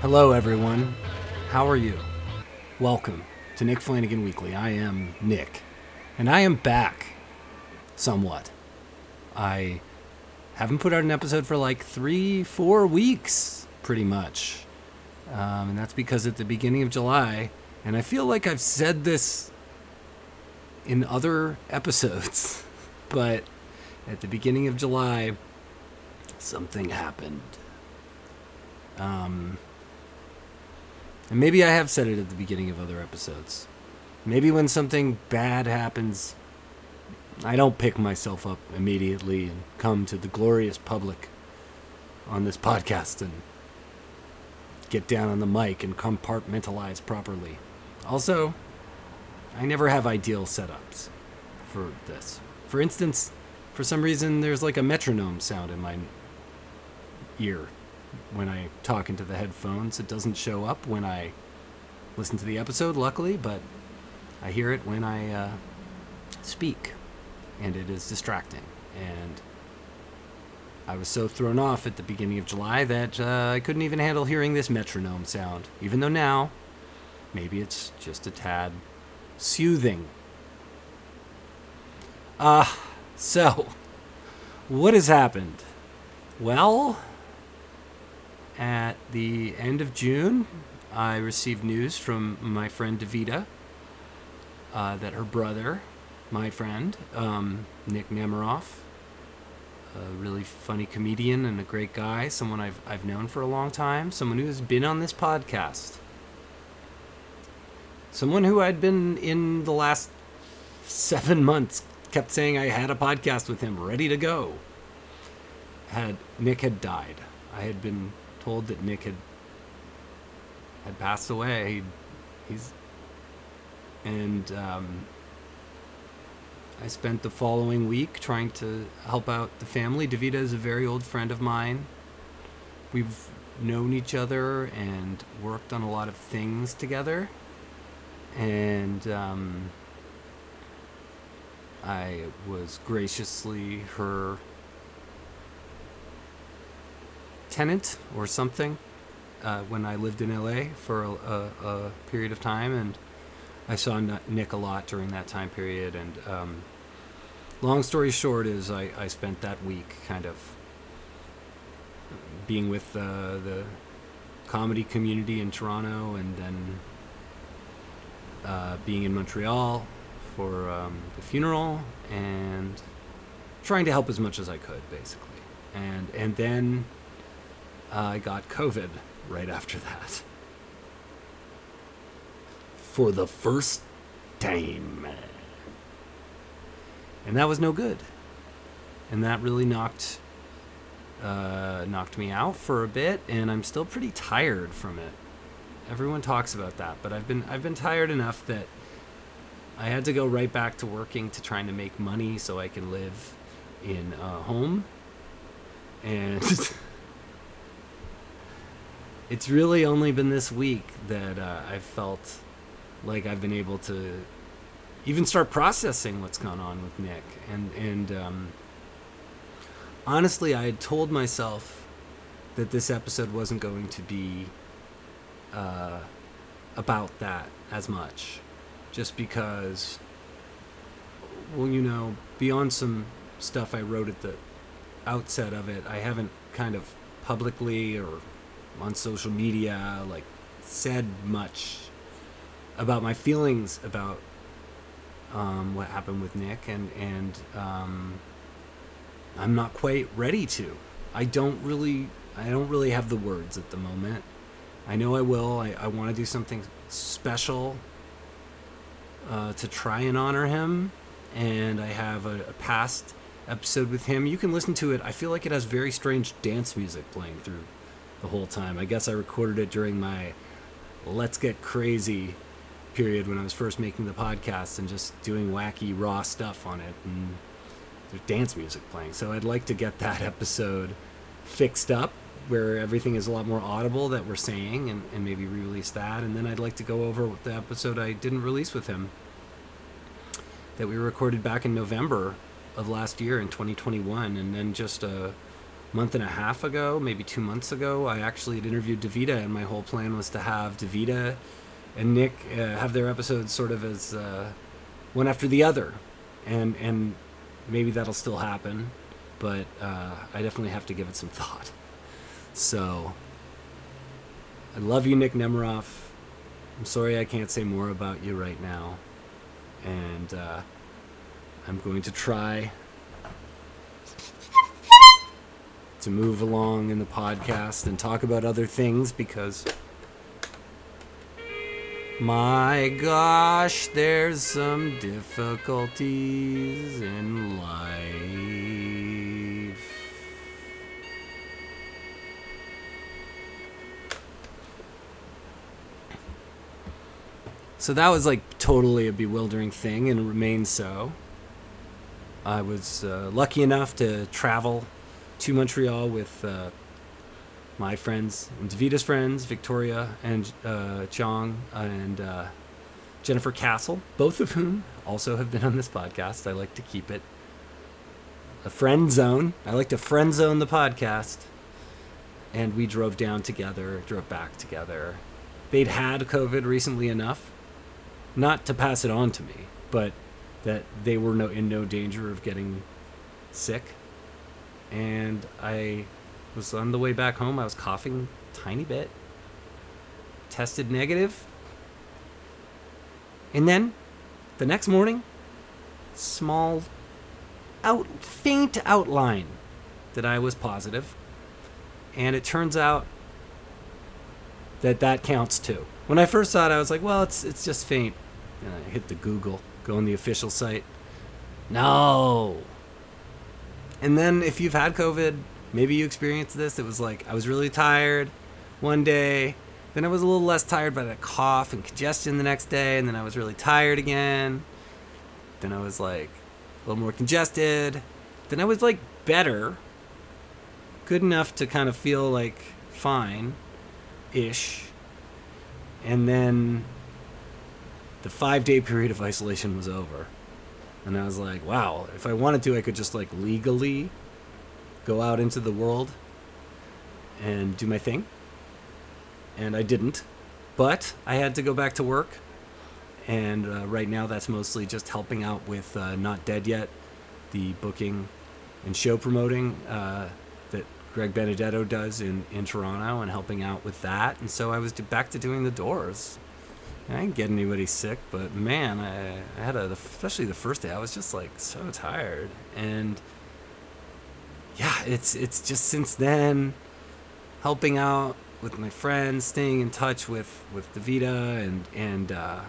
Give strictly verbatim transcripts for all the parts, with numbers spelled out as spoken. Hello, everyone. How are you? Welcome to Nick Flanagan Weekly. I am Nick, and I am back somewhat. I haven't put out an episode for like three, four weeks, pretty much. Um, and that's because at the beginning of July, and I feel like I've said this in other episodes, but at the beginning of July, something happened. Um... And maybe I have said it at the beginning of other episodes. Maybe when something bad happens, I don't pick myself up immediately and come to the glorious public on this podcast and get down on the mic and compartmentalize properly. Also, I never have ideal setups for this. For instance, for some reason, there's like a metronome sound in my ear. When I talk into the headphones, it doesn't show up when I listen to the episode, luckily, but I hear it when I uh, speak, and it is distracting. And I was so thrown off at the beginning of July that uh, I couldn't even handle hearing this metronome sound, even though now maybe it's just a tad soothing. Uh, so, what has happened? Well, at the end of June, I received news from my friend Davida uh, that her brother, my friend, um, Nick Nemiroff, a really funny comedian and a great guy, someone I've I've known for a long time, someone who has been on this podcast, someone who I'd been in the last seven months kept saying I had a podcast with him ready to go. Had Nick had died. I had been told that Nick had had passed away. He's and um, I spent the following week trying to help out the family. Davida is a very old friend of mine. We've known each other and worked on a lot of things together. And um, I was graciously her tenant or something uh, when I lived in L A for a, a, a period of time, and I saw Nick a lot during that time period. And um, long story short is I, I spent that week kind of being with uh, the comedy community in Toronto, and then uh, being in Montreal for um, the funeral, and trying to help as much as I could, basically. And and then Uh, I got COVID right after that. For the first time. And that was no good. And that really knocked uh, knocked me out for a bit, and I'm still pretty tired from it. Everyone talks about that, but I've been I've been tired enough that I had to go right back to working, to trying to make money so I can live in a home. And it's really only been this week that uh, I've felt like I've been able to even start processing what's gone on with Nick. And, and um, honestly, I had told myself that this episode wasn't going to be uh, about that as much. Just because, well, you know, beyond some stuff I wrote at the outset of it, I haven't kind of publicly or on social media, like, said much about my feelings about um, what happened with Nick, and and um, I'm not quite ready to. I don't really, I don't really have the words at the moment. I know I will. I, I want to do something special uh, to try and honor him, and I have a, a past episode with him. You can listen to it. I feel like it has very strange dance music playing through the whole time. I guess I recorded it during my let's get crazy period when I was first making the podcast and just doing wacky raw stuff on it, and there's dance music playing. So I'd like to get that episode fixed up where everything is a lot more audible that we're saying, and, and maybe re-release that. And then I'd like to go over the episode I didn't release with him that we recorded back in November of last year in twenty twenty-one, and then just a month and a half ago, maybe two months ago, I actually had interviewed Davida, and my whole plan was to have Davida and Nick uh, have their episodes sort of as uh, one after the other, and and maybe that'll still happen, but uh, I definitely have to give it some thought. So, I love you, Nick Nemiroff. I'm sorry I can't say more about you right now, and uh, I'm going to try to move along in the podcast and talk about other things, because my gosh, there's some difficulties in life. So that was like totally a bewildering thing, and remains so. I was uh, lucky enough to travel to Montreal with uh, my friends, and Davida's friends, Victoria and uh, Chong and uh, Jennifer Castle, both of whom also have been on this podcast. I like to keep it a friend zone. I like to friend zone the podcast. And we drove down together, drove back together. They'd had COVID recently enough, not to pass it on to me, but that they were no, in no danger of getting sick. And I was on the way back home. I was coughing a tiny bit. Tested negative. And then, the next morning, small, out, faint outline that I was positive. And it turns out that that counts too. When I first saw it, I was like, well, it's it's just faint. And I hit the Google, go on the official site. No! And then if you've had COVID, maybe you experienced this. It was like, I was really tired one day. Then I was a little less tired by the cough and congestion the next day. And then I was really tired again. Then I was like a little more congested. Then I was like better. Good enough to kind of feel like fine-ish. And then the five-day period of isolation was over. And I was like, wow, if I wanted to, I could just like legally go out into the world and do my thing. And I didn't, but I had to go back to work. And uh, right now that's mostly just helping out with uh, Not Dead Yet, the booking and show promoting uh, that Greg Benedetto does in, in Toronto, and helping out with that. And so I was back to doing the doors. I didn't get anybody sick, but man, I, I had a, especially the first day, I was just like so tired. And yeah, it's it's just since then, helping out with my friends, staying in touch with, with Davida, and, and uh,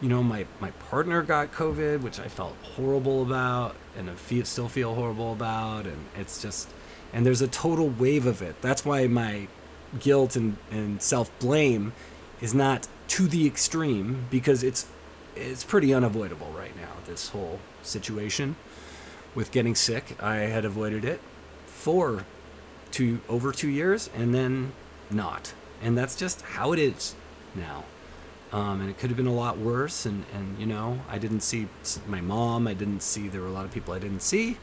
you know, my, my partner got COVID, which I felt horrible about, and I feel, still feel horrible about, and it's just, and there's a total wave of it. That's why my guilt and, and self-blame is not to the extreme, because it's it's pretty unavoidable right now, this whole situation with getting sick. I had avoided it for two over two years and then not. And that's just how it is now. Um, and it could have been a lot worse. And, and, you know, I didn't see my mom. I didn't see, there were a lot of people I didn't see.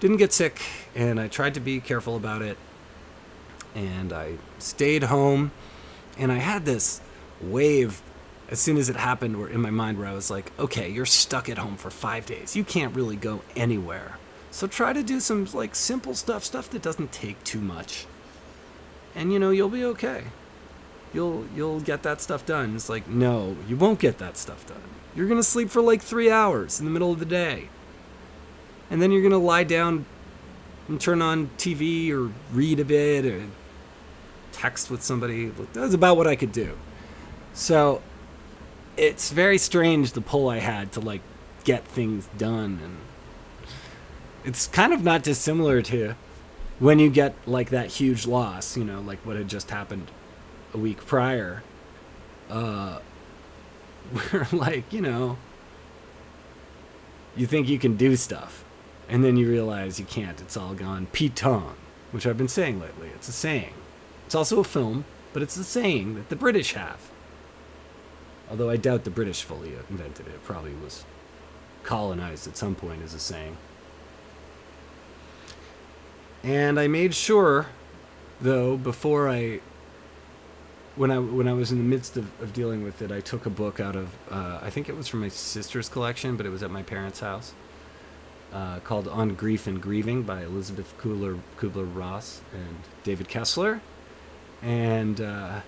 Didn't get sick. And I tried to be careful about it. And I stayed home. And I had this wave as soon as it happened were in my mind where I was like, okay, you're stuck at home for five days, you can't really go anywhere, so try to do some like simple stuff stuff that doesn't take too much, and you know, you'll be okay, you'll you'll get that stuff done. It's like, no, you won't get that stuff done. You're gonna sleep for like three hours in the middle of the day, and then you're gonna lie down and turn on T V or read a bit or text with somebody. That's about what I could do. So it's very strange, the pull I had to like get things done. And it's kind of not dissimilar to when you get like that huge loss, you know, like what had just happened a week prior, uh, where like, you know, you think you can do stuff and then you realize you can't. It's all gone. Pitong, which I've been saying lately. It's a saying. It's also a film, but it's a saying that the British have. Although I doubt the British fully invented it. It probably was colonized at some point, as a saying. And I made sure, though, before I, when I when I was in the midst of, of dealing with it, I took a book out of, uh, I think it was from my sister's collection, but it was at my parents' house, uh, called On Grief and Grieving by Elizabeth Kubler-Ross and David Kessler. And uh,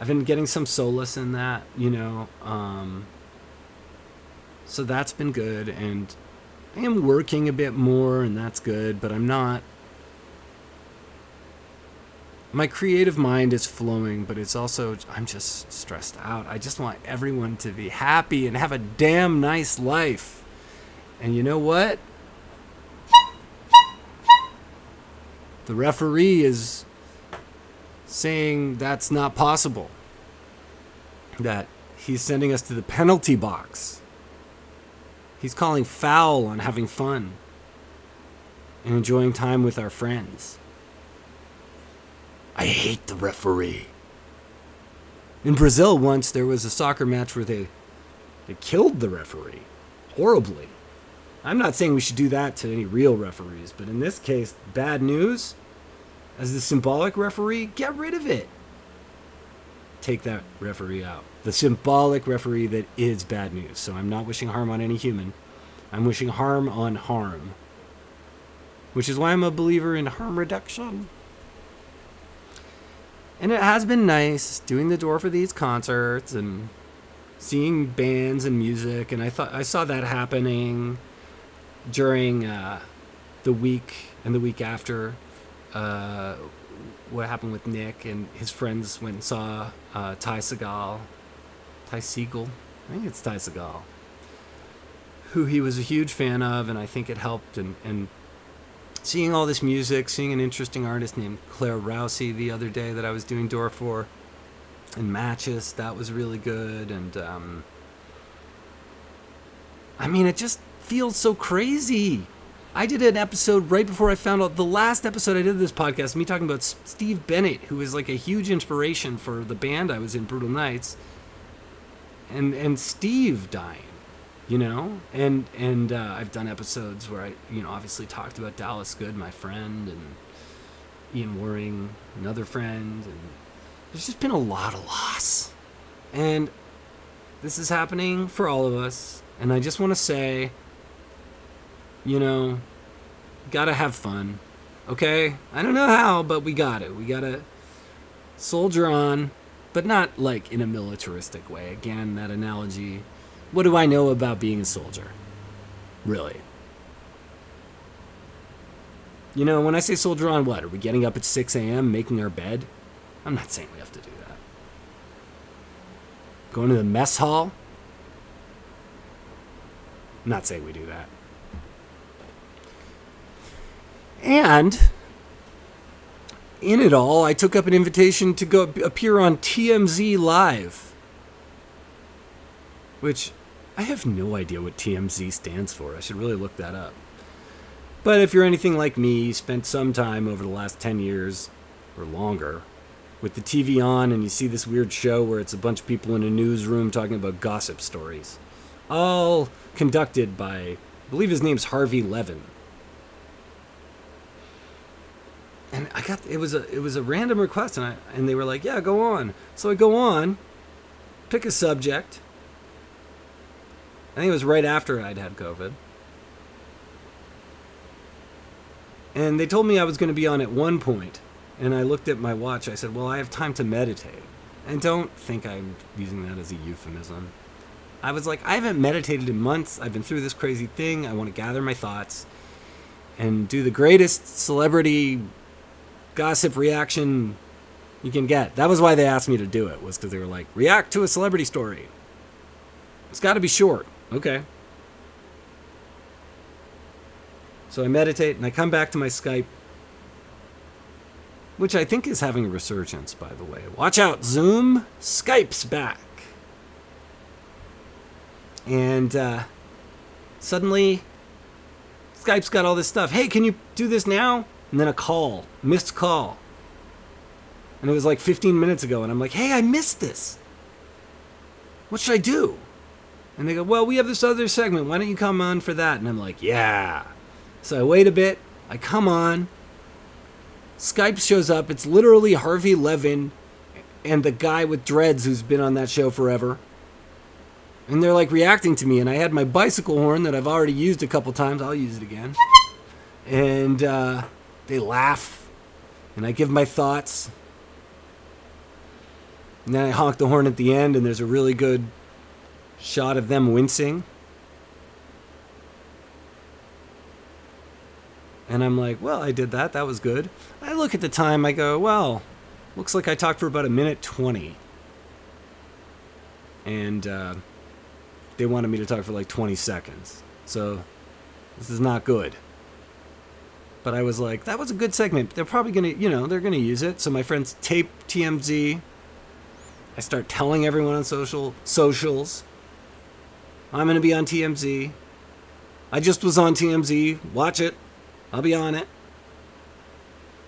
I've been getting some solace in that, you know. Um, so that's been good, and I am working a bit more, and that's good, but I'm not... My creative mind is flowing, but it's also... I'm just stressed out. I just want everyone to be happy and have a damn nice life. And you know what? The referee is saying that's not possible. That he's sending us to the penalty box. He's calling foul on having fun and enjoying time with our friends. I hate the referee. In Brazil once, there was a soccer match where they, they killed the referee horribly. I'm not saying we should do that to any real referees, but in this case, bad news. As the symbolic referee, get rid of it. Take that referee out. The symbolic referee that is bad news. So I'm not wishing harm on any human. I'm wishing harm on harm. Which is why I'm a believer in harm reduction. And it has been nice doing the door for these concerts and seeing bands and music. And I thought I saw that happening during uh, the week and the week after uh, what happened with Nick. And his friends went and saw uh, Ty Segall. Ty Segall, I think it's Ty Segall, who he was a huge fan of, and I think it helped. And, and seeing all this music, seeing an interesting artist named Claire Rousey the other day that I was doing door for, and Matches, that was really good. And um, I mean, it just feels so crazy. I did an episode right before I found out, the last episode I did of this podcast, me talking about Steve Bennett, who is like a huge inspiration for the band I was in, Brutal Nights. And and Steve dying, you know, and and uh, I've done episodes where I, you know, obviously talked about Dallas Good, my friend, and Ian Waring, another friend, and there's just been a lot of loss, and this is happening for all of us, and I just want to say, you know, gotta have fun, okay? I don't know how, but we got it. We gotta soldier on. But not, like, in a militaristic way. Again, that analogy. What do I know about being a soldier? Really? You know, when I say soldier on, what? Are we getting up at six a.m., making our bed? I'm not saying we have to do that. Going to the mess hall? I'm not saying we do that. And... in it all, I took up an invitation to go appear on T M Z Live, which I have no idea what T M Z stands for. I should really look that up. But if you're anything like me, you spent some time over the last ten years or longer with the T V on, and you see this weird show where it's a bunch of people in a newsroom talking about gossip stories, all conducted by, I believe his name's Harvey Levin. And I got it was a it was a random request, and I and they were like, yeah, go on. So I go on, pick a subject. I think it was right after I'd had COVID. And they told me I was going to be on at one point, and I looked at my watch. I said, well, I have time to meditate. And don't think I'm using that as a euphemism. I was like, I haven't meditated in months. I've been through this crazy thing. I want to gather my thoughts and do the greatest celebrity gossip reaction you can get. That was why they asked me to do it, was because they were like, react to a celebrity story. It's got to be short. Okay. So I meditate, and I come back to my Skype, which I think is having a resurgence, by the way. Watch out, Zoom. Skype's back. And uh, suddenly, Skype's got all this stuff. Hey, can you do this now? And then a call, missed call. And it was like fifteen minutes ago, and I'm like, hey, I missed this. What should I do? And they go, well, we have this other segment. Why don't you come on for that? And I'm like, yeah. So I wait a bit. I come on. Skype shows up. It's literally Harvey Levin and the guy with dreads who's been on that show forever. And they're like reacting to me. And I had my bicycle horn that I've already used a couple times. I'll use it again. And uh, they laugh. And I give my thoughts. And then I honk the horn at the end. And there's a really good shot of them wincing. And I'm like, well, I did that. That was good. I look at the time. I go, well, looks like I talked for about a minute twenty. And uh, they wanted me to talk for like twenty seconds. So this is not good. But I was like, that was a good segment. They're probably going to, you know, they're going to use it. So my friends tape T M Z. I start telling everyone on social socials. I'm going to be on T M Z. I just was on T M Z. Watch it. I'll be on it.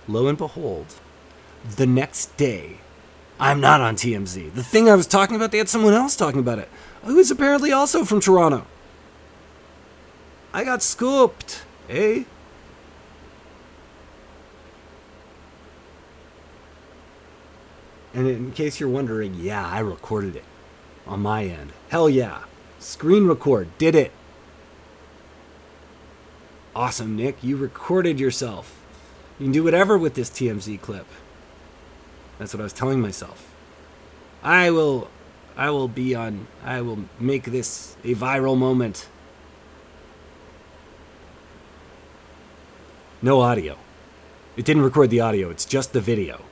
Lo and behold, the next day, I'm not on T M Z. The thing I was talking about, they had someone else talking about it, who was apparently also from Toronto. I got scooped, eh? And in case you're wondering, yeah, I recorded it on my end. Hell yeah. Screen record. Did it. Awesome, Nick. You recorded yourself. You can do whatever with this T M Z clip. That's what I was telling myself. I will, I will be on, I will make this a viral moment. No audio. It didn't record the audio. It's just the video.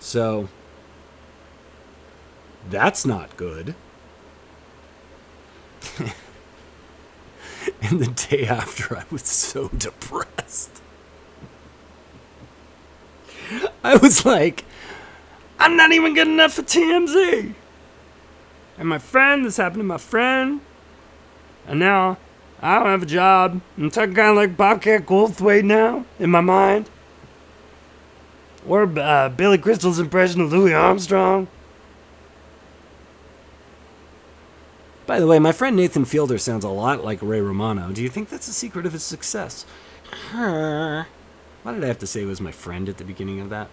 So, that's not good. And the day after, I was so depressed. I was like, I'm not even good enough for T M Z. And my friend, this happened to my friend. And now, I don't have a job. I'm talking kind of like Bobcat Goldthwait now, in my mind. Or uh, Billy Crystal's impression of Louis Armstrong. By the way, my friend Nathan Fielder sounds a lot like Ray Romano. Do you think that's the secret of his success? Why did I have to say it was my friend at the beginning of that?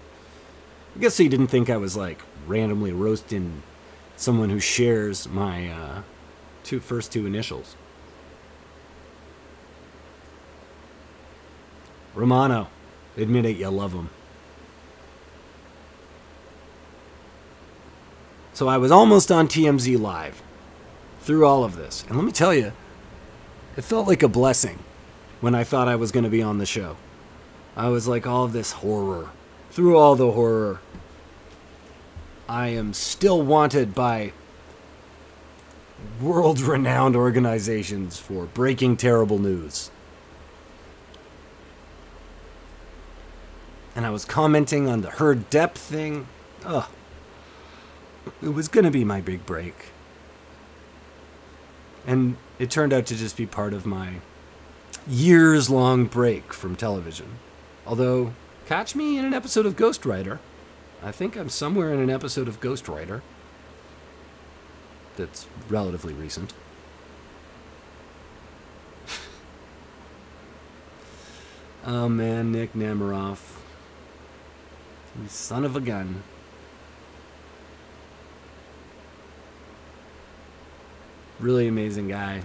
I guess he didn't think I was, like, randomly roasting someone who shares my uh, two first two initials. Romano. Admit it, you love him. So I was almost on T M Z Live. Through all of this. And let me tell you, it felt like a blessing when I thought I was going to be on the show. I was like, all of this horror. Through all the horror, I am still wanted by world-renowned organizations for breaking terrible news. And I was commenting on the Herd Depp thing. Ugh. It was going to be my big break. And it turned out to just be part of my years-long break from television. Although, catch me in an episode of Ghost Rider. I think I'm somewhere in an episode of Ghost Rider. That's relatively recent. Oh man, Nick Nemiroff. You son of a gun. Really amazing guy.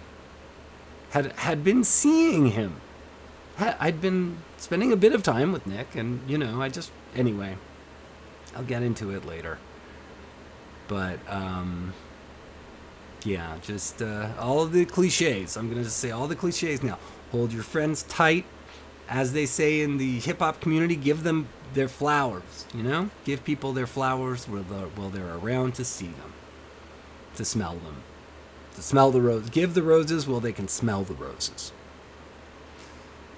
Had had been seeing him. I'd been spending a bit of time with Nick, and, you know, I just... Anyway, I'll get into it later. But, um... yeah, just uh, all of the cliches. I'm going to just say all the cliches now. Hold your friends tight. As they say in the hip-hop community, give them their flowers, you know? Give people their flowers while they're around to see them. To smell them. To smell the roses. Give the roses while they can smell the roses.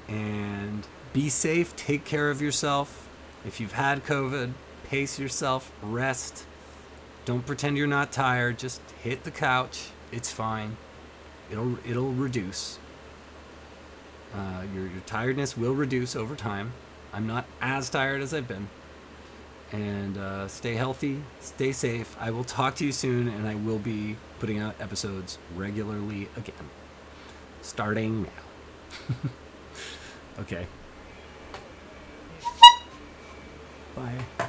And be safe. Take care of yourself. If you've had COVID, pace yourself. Rest. Don't pretend you're not tired. Just hit the couch. It's fine. It'll it'll reduce. Uh, your your tiredness will reduce over time. I'm not as tired as I've been. And uh, stay healthy, stay safe. I will talk to you soon, and I will be putting out episodes regularly again. Starting now. Okay. Bye.